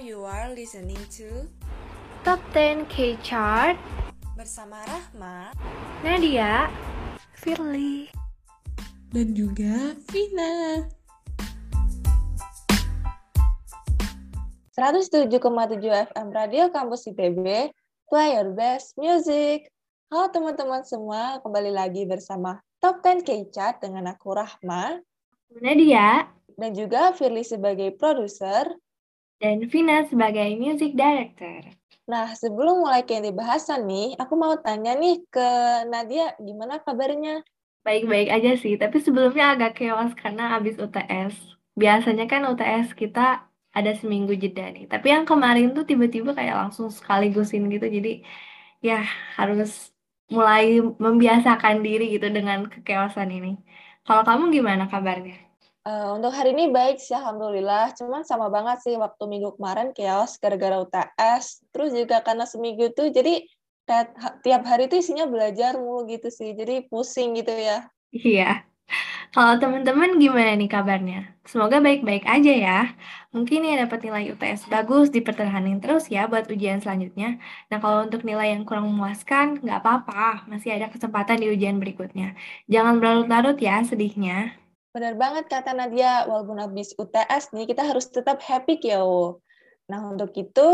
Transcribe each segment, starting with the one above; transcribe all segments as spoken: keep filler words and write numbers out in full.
You are listening to Top sepuluh K-Chart bersama Rahma, Nadia, Virli, dan juga Vina. seratus tujuh koma tujuh F M Radio Kampus I P B, play your best music. Halo teman-teman semua, kembali lagi bersama Top sepuluh K-Chart dengan aku Rahma, Nadia, dan juga Virli sebagai produser. Dan Vina sebagai music director. Nah, sebelum mulai ke inti bahasan nih, aku mau tanya nih ke Nadia, gimana kabarnya? Baik-baik aja sih, tapi sebelumnya agak chaos karena abis U T S. Biasanya kan U T S kita ada seminggu jeda nih, tapi yang kemarin tuh tiba-tiba kayak langsung sekaligusin gitu, jadi ya harus mulai membiasakan diri gitu dengan kekeosan ini. Kalau kamu gimana kabarnya? Uh, untuk hari ini baik sih, alhamdulillah. Cuman sama banget sih, waktu minggu kemarin chaos gara-gara U T S. Terus juga karena seminggu tuh, jadi tiap hari tuh isinya belajar mulu gitu sih. Jadi pusing gitu ya. Iya. Kalau teman-teman gimana nih kabarnya? Semoga baik-baik aja ya. Mungkin ya dapat nilai U T S bagus, dipertahanin terus ya buat ujian selanjutnya. Nah, kalau untuk nilai yang kurang memuaskan, nggak apa-apa. Masih ada kesempatan di ujian berikutnya. Jangan berlarut-larut ya sedihnya. Benar banget kata Nadia, walaupun habis U T S nih, kita harus tetap happy, kyo. Nah, untuk itu,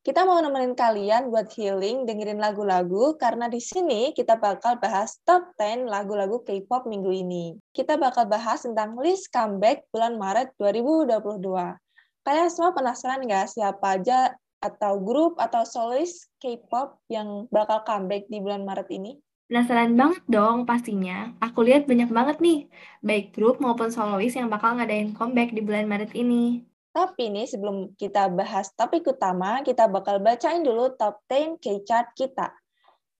kita mau nemenin kalian buat healing, dengerin lagu-lagu, karena di sini kita bakal bahas top sepuluh lagu-lagu K-pop minggu ini. Kita bakal bahas tentang list comeback bulan Maret dua ribu dua puluh dua. Kalian semua penasaran nggak siapa aja atau grup atau solis K-pop yang bakal comeback di bulan Maret ini? Penasaran banget dong pastinya, aku lihat banyak banget nih, baik grup maupun solois yang bakal ngadain comeback di bulan Maret ini. Tapi nih sebelum kita bahas topik utama, kita bakal bacain dulu top sepuluh K-Chart kita.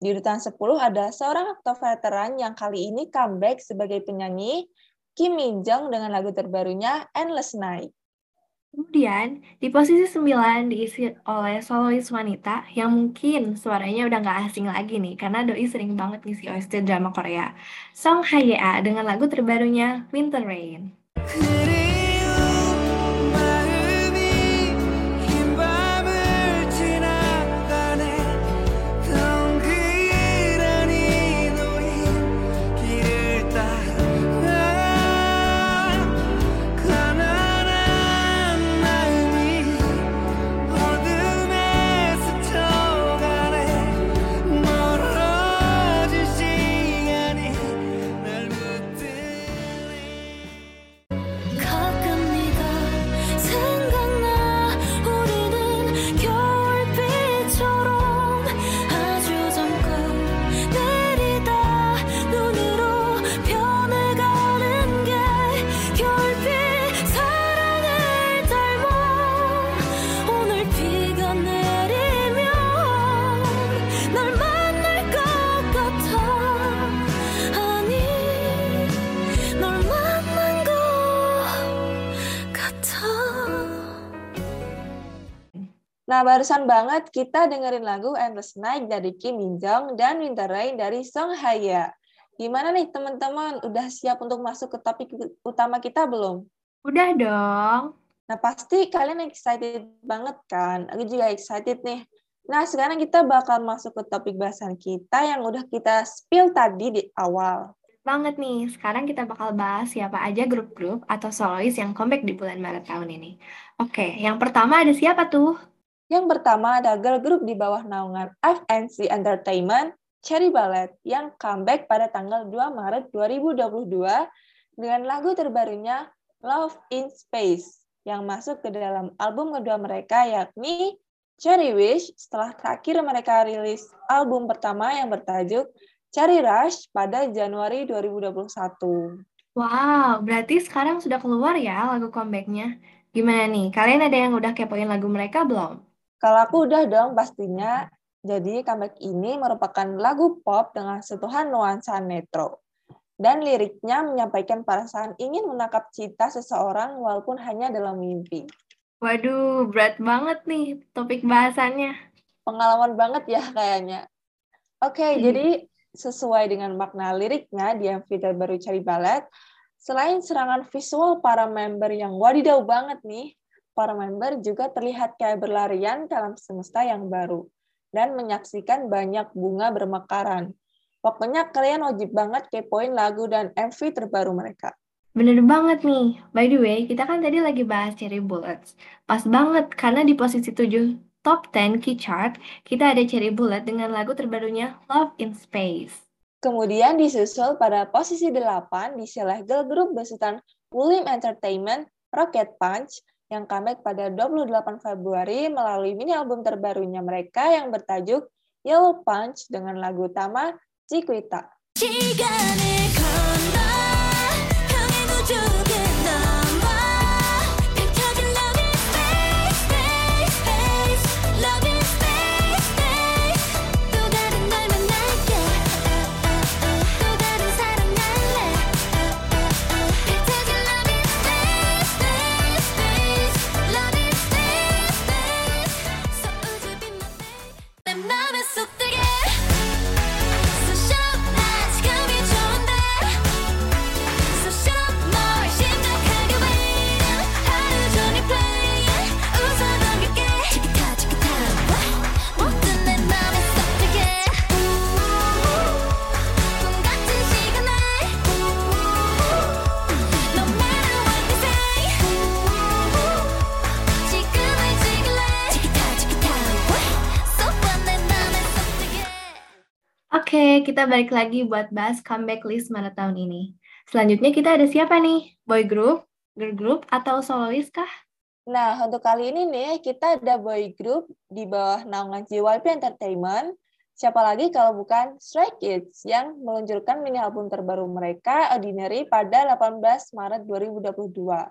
Di urutan sepuluh ada seorang aktor veteran yang kali ini comeback sebagai penyanyi, Kim Min Jung dengan lagu terbarunya Endless Night. Kemudian, di posisi sembilan diisi oleh solois wanita yang mungkin suaranya udah nggak asing lagi nih, karena doi sering banget ngisi O S T drama Korea. Song Ha-ye-a dengan lagu terbarunya Winter Rain. Nah, barusan banget kita dengerin lagu Endless Night dari Kim Min Jung dan Winter Rain dari Song Ha-ye-a. Gimana nih teman-teman, udah siap untuk masuk ke topik utama kita belum? Udah dong. Nah, pasti kalian excited banget kan? Aku juga excited nih. Nah, sekarang kita bakal masuk ke topik bahasan kita yang udah kita spill tadi di awal. Banget nih, sekarang kita bakal bahas siapa aja grup-grup atau solois yang comeback di bulan Maret tahun ini. Oke, yang pertama ada siapa tuh? Yang pertama ada girl group di bawah naungan F N C Entertainment, Cherry Bullet, yang comeback pada tanggal dua Maret dua ribu dua puluh dua dengan lagu terbarunya Love in Space, yang masuk ke dalam album kedua mereka yakni Cherry Wish setelah terakhir mereka rilis album pertama yang bertajuk Cherry Rush pada Januari dua ribu dua puluh satu. Wow, berarti sekarang sudah keluar ya lagu comeback-nya. Gimana nih, kalian ada yang udah kepoin lagu mereka belum? Kalau aku udah dong pastinya. Jadi comeback ini merupakan lagu pop dengan sentuhan nuansa retro. Dan liriknya menyampaikan perasaan ingin menangkap cita seseorang walaupun hanya dalam mimpi. Waduh, berat banget nih topik bahasannya. Pengalaman banget ya kayaknya. Oke, okay, hmm. jadi sesuai dengan makna liriknya di M V terbaru Cherry Bullet, selain serangan visual para member yang wadidaw banget nih, para member juga terlihat kayak berlarian dalam semesta yang baru dan menyaksikan banyak bunga bermekaran. Pokoknya kalian wajib banget kepoin lagu dan M V terbaru mereka. Bener banget nih. By the way, kita kan tadi lagi bahas Cherry Bullets. Pas banget karena di posisi tujuh top sepuluh key chart, kita ada Cherry Bullet dengan lagu terbarunya Love in Space. Kemudian disusul pada posisi delapan di girl group besutan Woollim Entertainment, Rocket Punch, yang comeback pada dua puluh delapan Februari melalui mini album terbarunya mereka yang bertajuk Yellow Punch dengan lagu utama Jikjin. Oke, kita balik lagi buat bahas comeback list mana tahun ini. Selanjutnya kita ada siapa nih? Boy group, girl group, atau soloist kah? Nah, untuk kali ini nih, kita ada boy group di bawah naungan J Y P Entertainment. Siapa lagi kalau bukan Stray Kids yang meluncurkan mini album terbaru mereka, Ordinary, pada delapan belas Maret dua ribu dua puluh dua.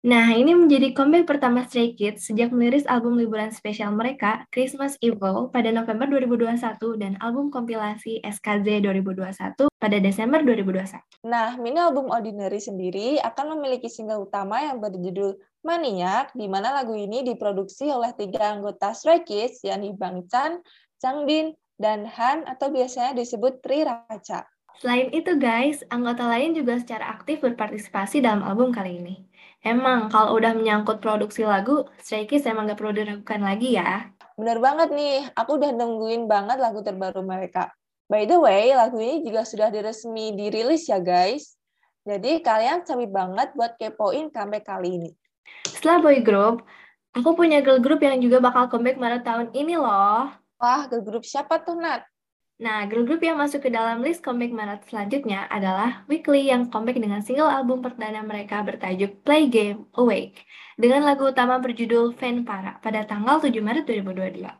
Nah, ini menjadi comeback pertama Stray Kids sejak merilis album liburan spesial mereka, Christmas Evil, pada November dua ribu dua puluh satu dan album kompilasi S K Z dua ribu dua puluh satu pada Desember dua ribu dua puluh satu. Nah, mini album Ordinary sendiri akan memiliki single utama yang berjudul Maniac, di mana lagu ini diproduksi oleh tiga anggota Stray Kids, yakni Bang Chan, Changbin, dan Han, atau biasanya disebut Tri Raca. Selain itu guys, anggota lain juga secara aktif berpartisipasi dalam album kali ini. Emang kalau udah menyangkut produksi lagu, Stray Kids emang gak perlu diragukan lagi ya. Bener banget nih, aku udah nungguin banget lagu terbaru mereka. By the way, lagu ini juga sudah diresmi dirilis ya guys. Jadi kalian sabi banget buat kepoin comeback kali ini. Setelah boy group, aku punya girl group yang juga bakal comeback Maret tahun ini loh. Wah, girl group siapa tuh Nat? Nah, girl group yang masuk ke dalam list comeback Maret selanjutnya adalah Weekly yang comeback dengan single album perdana mereka bertajuk Play Game Awake dengan lagu utama berjudul Vampara pada tanggal tujuh Maret dua ribu dua puluh dua.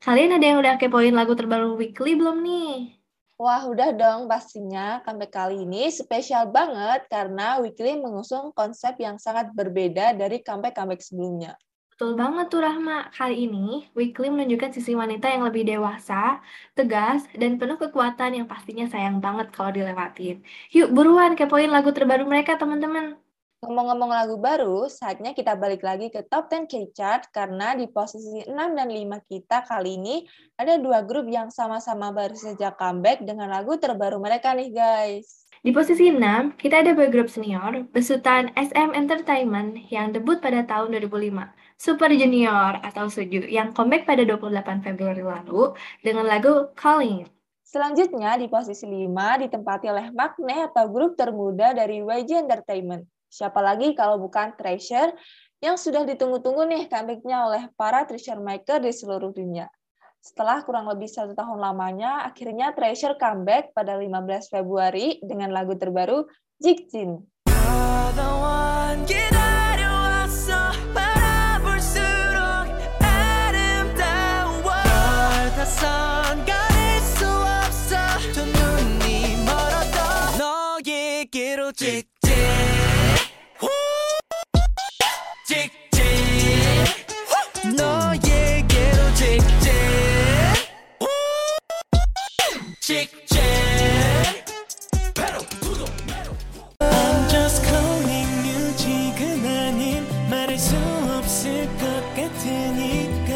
Kalian ada yang udah kepoin lagu terbaru Weekly belum nih? Wah, udah dong pastinya. Comeback kali ini spesial banget karena Weekly mengusung konsep yang sangat berbeda dari comeback-comeback sebelumnya. Betul banget tuh Rahma, kali ini Weekly menunjukkan sisi wanita yang lebih dewasa, tegas, dan penuh kekuatan yang pastinya sayang banget kalau dilewatin. Yuk buruan kepoin lagu terbaru mereka teman-teman. Ngomong-ngomong lagu baru, saatnya kita balik lagi ke top sepuluh K-Chart karena di posisi enam dan lima kita kali ini ada dua grup yang sama-sama baru saja comeback dengan lagu terbaru mereka nih guys. Di posisi enam, kita ada boy group senior besutan S M Entertainment yang debut pada tahun dua ribu lima. Super Junior atau Suju yang comeback pada dua puluh delapan Februari lalu dengan lagu Calling. Selanjutnya di posisi lima ditempati oleh Maknae atau grup termuda dari Y G Entertainment. Siapa lagi kalau bukan Treasure yang sudah ditunggu-tunggu nih comeback-nya oleh para treasure maker di seluruh dunia. Setelah kurang lebih satu tahun lamanya, akhirnya Treasure comeback pada lima belas Februari dengan lagu terbaru Jikjin. The sun got it so upset to noon. 인기로 직진 직진 너에게로 직진 직진 I'm just calling you 지금 아닌 말할 수 없을 것 같으니까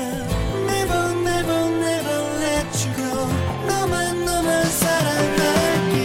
Never never never let you go 너만 너만 사랑해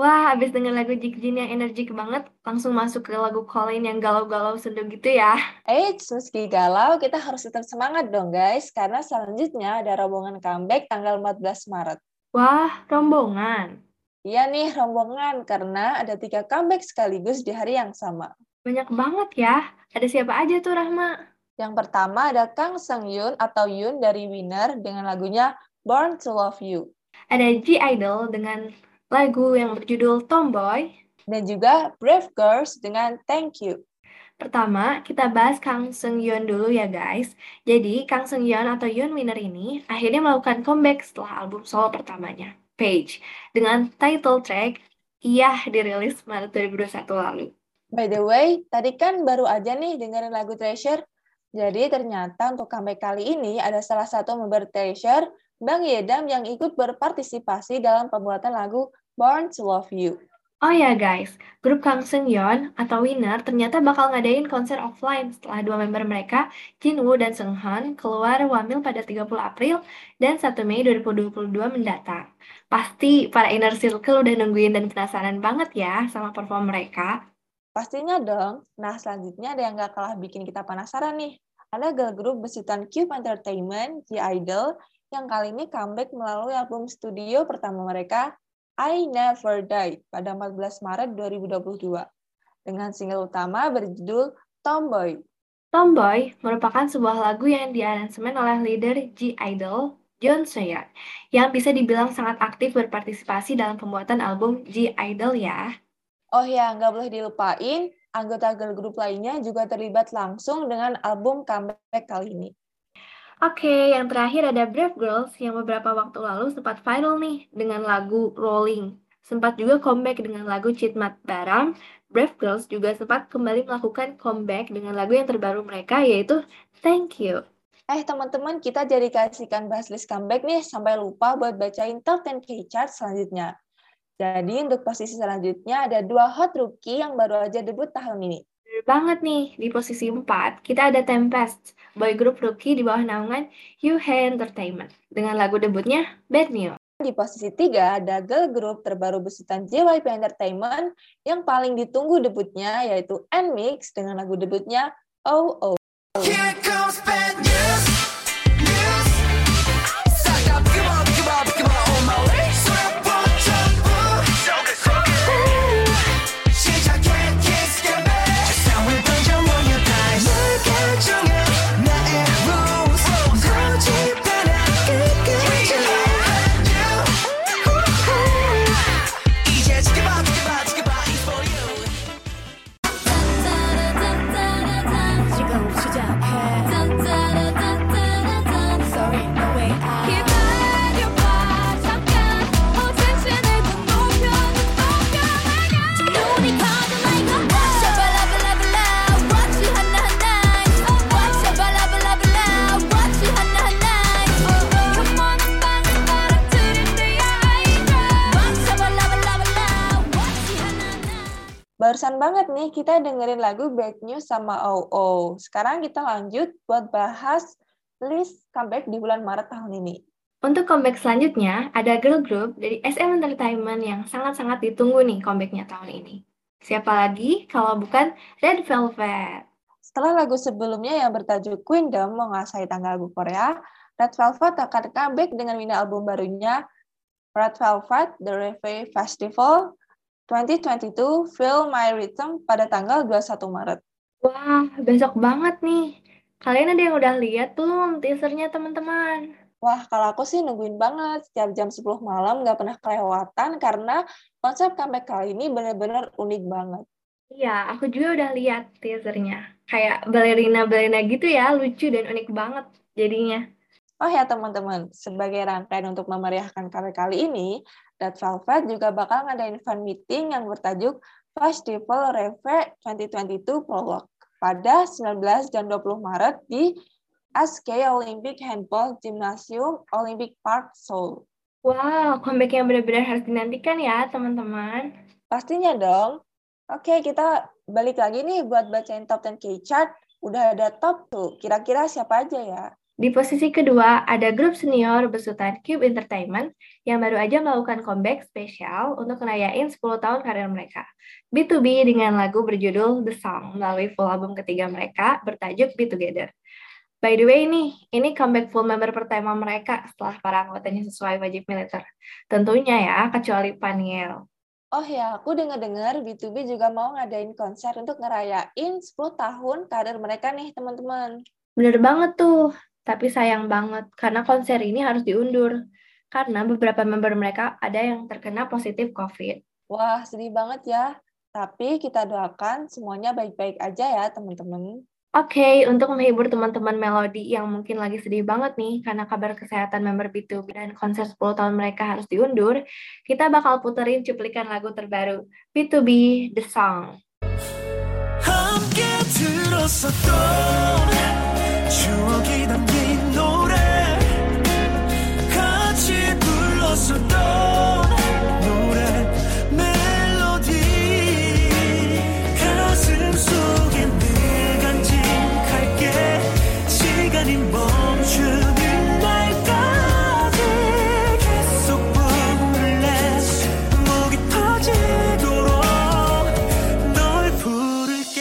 Wah, habis denger lagu Jikjin yang energik banget, langsung masuk ke lagu Colin yang galau-galau sendu gitu ya. Eits, meski galau, kita harus tetap semangat dong guys, karena selanjutnya ada rombongan comeback tanggal empat belas Maret. Wah, rombongan? Iya nih, rombongan, karena ada tiga comeback sekaligus di hari yang sama. Banyak banget ya, ada siapa aja tuh Rahma? Yang pertama ada Kang Seung-yoon atau Yoon dari Winner dengan lagunya Born To Love You. Ada G I-D L E dengan lagu yang berjudul Tomboy, dan juga Brave Girls dengan Thank You. Pertama, kita bahas Kang Seung-yoon dulu ya guys. Jadi, Kang Seung-yoon atau Yoon Winner ini akhirnya melakukan comeback setelah album solo pertamanya, Page, dengan title track Iyah dirilis Maret dua ribu dua puluh satu lalu. By the way, tadi kan baru aja nih dengerin lagu Treasure. Jadi, ternyata untuk comeback kali ini ada salah satu member Treasure, Bang Yedam, yang ikut berpartisipasi dalam pembuatan lagu Born to Love You. Oh ya guys, grup Kang Seung-yoon atau Winner ternyata bakal ngadain konser offline setelah dua member mereka, Jinwoo dan Seunghan, keluar wamil pada tiga puluh April dan satu Mei dua ribu dua puluh dua mendatang. Pasti para inner circle udah nungguin dan penasaran banget ya sama perform mereka. Pastinya dong. Nah, selanjutnya ada yang gak kalah bikin kita penasaran nih. Ada girl group besutan Cube Entertainment, G I-D L E, yang kali ini comeback melalui album studio pertama mereka, I Never Die, pada empat belas Maret dua ribu dua puluh dua, dengan single utama berjudul Tomboy. Tomboy merupakan sebuah lagu yang diaransemen oleh leader G I-D L E, John Seon, yang bisa dibilang sangat aktif berpartisipasi dalam pembuatan album G I-D L E ya. Oh ya, nggak boleh dilupain, anggota girl group lainnya juga terlibat langsung dengan album comeback kali ini. Oke, okay, yang terakhir ada Brave Girls yang beberapa waktu lalu sempat viral nih dengan lagu Rolling. Sempat juga comeback dengan lagu Chitmat Baram. Brave Girls juga sempat kembali melakukan comeback dengan lagu yang terbaru mereka yaitu Thank You. Eh teman-teman, kita jadi kasihkan baselist comeback nih sampai lupa buat bacain top sepuluh K-chart selanjutnya. Jadi untuk posisi selanjutnya ada dua hot rookie yang baru aja debut tahun ini. Bener banget nih, di posisi empat kita ada Tempest, boy group rookie di bawah naungan G I-D L E Entertainment, dengan lagu debutnya Bad News. Di posisi tiga ada girl group terbaru besutan J Y P Entertainment yang paling ditunggu debutnya yaitu N M I X dengan lagu debutnya Oh Oh. Here comes bad news, news. Suck up, give up, give up, give up on my way. Barusan banget nih kita dengerin lagu Bad News sama Oh Oh. Sekarang kita lanjut buat bahas list comeback di bulan Maret tahun ini. Untuk comeback selanjutnya, ada girl group dari S M Entertainment yang sangat-sangat ditunggu nih comebacknya tahun ini. Siapa lagi kalau bukan Red Velvet. Setelah lagu sebelumnya yang bertajuk Queendom mengasai tanggal lagu Korea, Red Velvet akan comeback dengan Vina album barunya Red Velvet The Rave Festival dua ribu dua puluh dua Feel My Rhythm pada tanggal dua puluh satu Maret. Wah, besok banget nih. Kalian ada yang udah lihat belum teasernya teman-teman? Wah, kalau aku sih nungguin banget. Setiap jam sepuluh malam nggak pernah kelewatan karena konsep comeback kali ini benar-benar unik banget. Iya, aku juga udah lihat teasernya. Kayak balerina-balerina gitu ya, lucu dan unik banget jadinya. Oh ya teman-teman, sebagai rangkaian untuk memeriahkan karir kali ini, Red Velvet juga bakal ngadain fan meeting yang bertajuk Festival Reve dua ribu dua puluh dua Prologue pada sembilan belas dan dua puluh Maret di S K Olympic Handball Gymnasium Olympic Park Seoul. Wow, comeback yang benar-benar harus dinantikan ya teman-teman. Pastinya dong. Oke, kita balik lagi nih buat bacain top sepuluh K-chart. Udah ada top tuh, kira-kira siapa aja ya? Di posisi kedua, ada grup senior besutan Cube Entertainment yang baru aja melakukan comeback spesial untuk ngerayain sepuluh tahun karir mereka. B dua B dengan lagu berjudul The Song melalui full album ketiga mereka bertajuk Be Together. By the way nih, ini comeback full member pertama mereka setelah para anggotanya sesuai wajib militer. Tentunya ya, kecuali Paniel. Oh ya, aku dengar-dengar B dua B juga mau ngadain konser untuk ngerayain sepuluh tahun karir mereka nih teman-teman. Bener banget tuh. Tapi sayang banget, karena konser ini harus diundur. Karena beberapa member mereka ada yang terkena positif COVID. Wah, sedih banget ya. Tapi kita doakan semuanya baik-baik aja ya, teman-teman. Oke, okay, untuk menghibur teman-teman Melody yang mungkin lagi sedih banget nih, karena kabar kesehatan member B dua B dan konser sepuluh tahun mereka harus diundur, kita bakal puterin cuplikan lagu terbaru, B dua B The Song. 추억이 담긴 노래 같이 불렀었던 노래 멜로디 가슴 속에 늘 간직할게 시간이 멈추는 날까지 계속 부를래 목이 터지도록 널 부를게.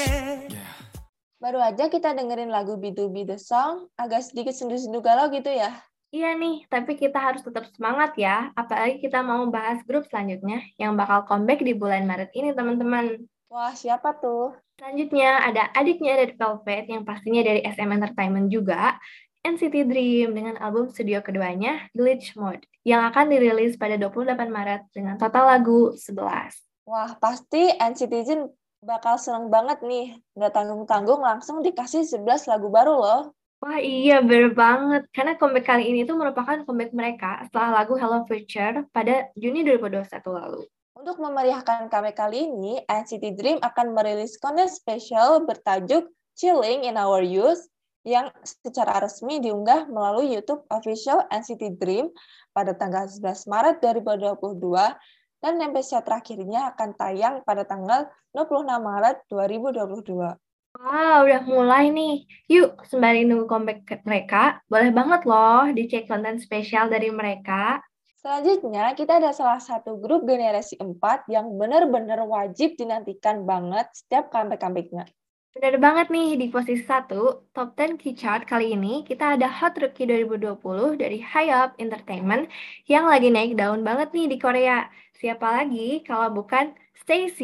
Baru aja kita dengerin lagu B dua B The Song, agak sedikit sendu-sendu galau gitu ya. Iya nih, tapi kita harus tetap semangat ya, apalagi kita mau bahas grup selanjutnya yang bakal comeback di bulan Maret ini teman-teman. Wah, siapa tuh? Selanjutnya ada adiknya Red Velvet yang pastinya dari S M Entertainment juga, N C T Dream dengan album studio keduanya, Glitch Mode, yang akan dirilis pada dua puluh delapan Maret dengan total lagu sebelas. Wah, pasti N C T Dream bakal seneng banget nih, nggak tanggung-tanggung langsung dikasih sebelas lagu baru loh. Wah iya, bener banget. Karena comeback kali ini itu merupakan comeback mereka setelah lagu Hello Future pada Juni dua ribu dua puluh satu lalu. Untuk memeriahkan comeback kali ini, N C T Dream akan merilis konten spesial bertajuk Chilling in Our Youth yang secara resmi diunggah melalui YouTube official N C T Dream pada tanggal sebelas Maret dua ribu dua puluh dua. Dan episode terakhirnya akan tayang pada tanggal dua puluh enam Maret dua ribu dua puluh dua. Wow, udah mulai nih. Yuk, sembari nunggu comeback mereka, boleh banget loh dicek konten spesial dari mereka. Selanjutnya, kita ada salah satu grup generasi empat yang benar-benar wajib dinantikan banget setiap comeback-comebacknya. Benar banget nih, di posisi satu, Top sepuluh K-Chart kali ini kita ada Hot Rookie dua ribu dua puluh dari Hype Entertainment yang lagi naik daun banget nih di Korea. Siapa lagi kalau bukan STAYC.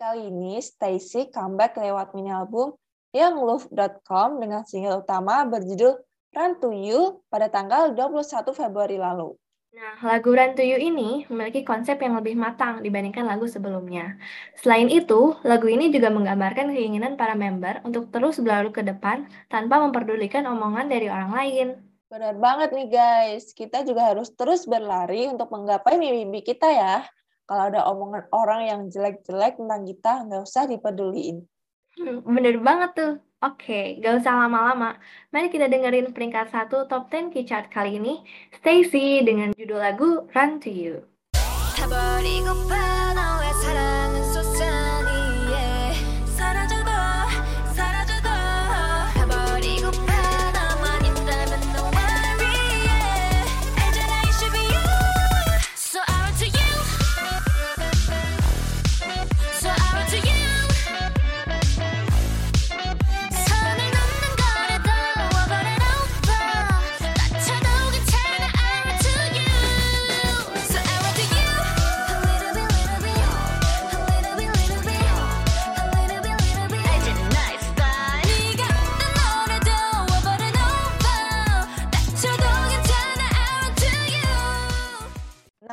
Kali ini STAYC comeback lewat mini album yang Love dot com dengan single utama berjudul Run To You pada tanggal dua puluh satu Februari lalu. Nah, lagu Run To You ini memiliki konsep yang lebih matang dibandingkan lagu sebelumnya. Selain itu, lagu ini juga menggambarkan keinginan para member untuk terus berlalu ke depan tanpa memperdulikan omongan dari orang lain. Benar banget nih guys, kita juga harus terus berlari untuk menggapai mimpi kita ya. Kalau ada omongan orang yang jelek-jelek tentang kita, nggak usah dipeduliin. Hmm, bener banget tuh. Oke, okay, gak usah lama-lama. Mari kita dengerin peringkat satu Top sepuluh K-Chart kali ini, STAYC dengan judul lagu Run To You.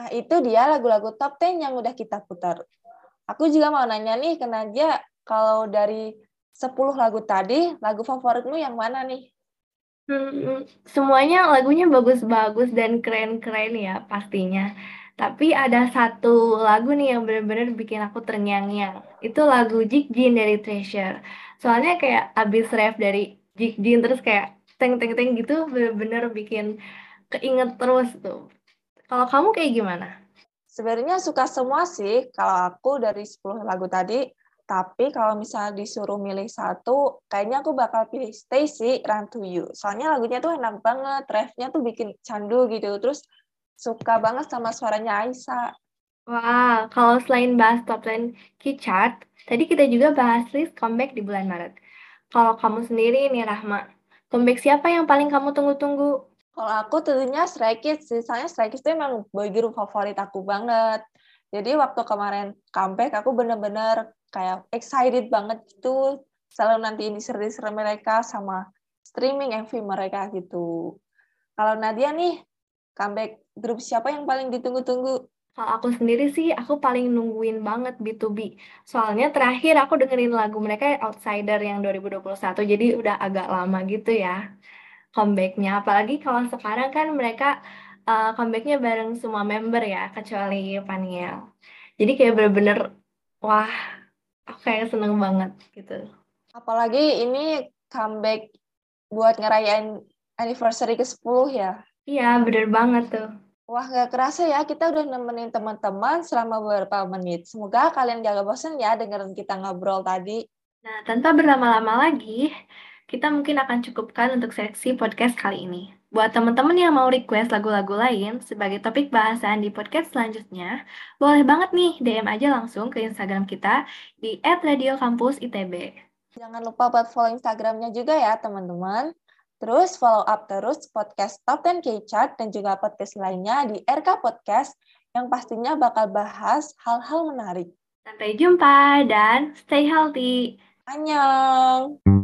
Itu dia lagu-lagu top sepuluh yang udah kita putar. Aku juga mau nanya nih ke Nadia, kalau dari sepuluh lagu tadi, lagu favoritmu yang mana nih? Hmm, semuanya lagunya bagus-bagus dan keren-keren ya pastinya. Tapi ada satu lagu nih yang benar-benar bikin aku terngiang-ngiang. Itu lagu Jikjin dari Treasure. Soalnya kayak abis ref dari Jikjin terus kayak teng-teng-teng gitu, benar-benar bikin keinget terus tuh. Kalau kamu kayak gimana? Sebenarnya suka semua sih kalau aku dari sepuluh lagu tadi, tapi kalau misalnya disuruh milih satu, kayaknya aku bakal pilih STAYC, Run To You. Soalnya lagunya tuh enak banget, refnya tuh bikin candu gitu, terus suka banget sama suaranya Aisyah. Wah, wow, kalau selain bahas top ten key chart, tadi kita juga bahas list comeback di bulan Maret. Kalau kamu sendiri nih Rahma, comeback siapa yang paling kamu tunggu-tunggu? Kalau aku tentunya Stray Kids, misalnya Stray Kids itu emang boy group favorit aku banget. Jadi waktu kemarin comeback, aku bener-bener kayak excited banget gitu. Selalu nanti ini seru-seru mereka sama streaming M V mereka gitu. Kalau Nadia nih, comeback grup siapa yang paling ditunggu-tunggu? Kalau aku sendiri sih, aku paling nungguin banget B T O B. Soalnya terakhir aku dengerin lagu mereka Outsider yang dua ribu dua puluh satu, jadi udah agak lama gitu ya comeback-nya. Apalagi kalau sekarang kan mereka uh, comeback-nya bareng semua member ya, kecuali Paniel. Jadi kayak bener-bener, wah, aku kayak seneng banget gitu. Apalagi ini comeback buat ngerayain anniversary ke sepuluh ya? Iya, bener banget tuh. Wah, gak kerasa ya, kita udah nemenin teman-teman selama beberapa menit. Semoga kalian gak bosan ya dengerin kita ngobrol tadi. Nah, tanpa berlama-lama lagi, kita mungkin akan cukupkan untuk seksi podcast kali ini. Buat teman-teman yang mau request lagu-lagu lain sebagai topik bahasan di podcast selanjutnya, boleh banget nih D M aja langsung ke Instagram kita di et radio kampus i t b. Jangan lupa buat follow Instagramnya juga ya, teman-teman. Terus follow up terus podcast Top sepuluh K-Chart dan juga podcast lainnya di R K Podcast yang pastinya bakal bahas hal-hal menarik. Sampai jumpa dan stay healthy. Annyeong!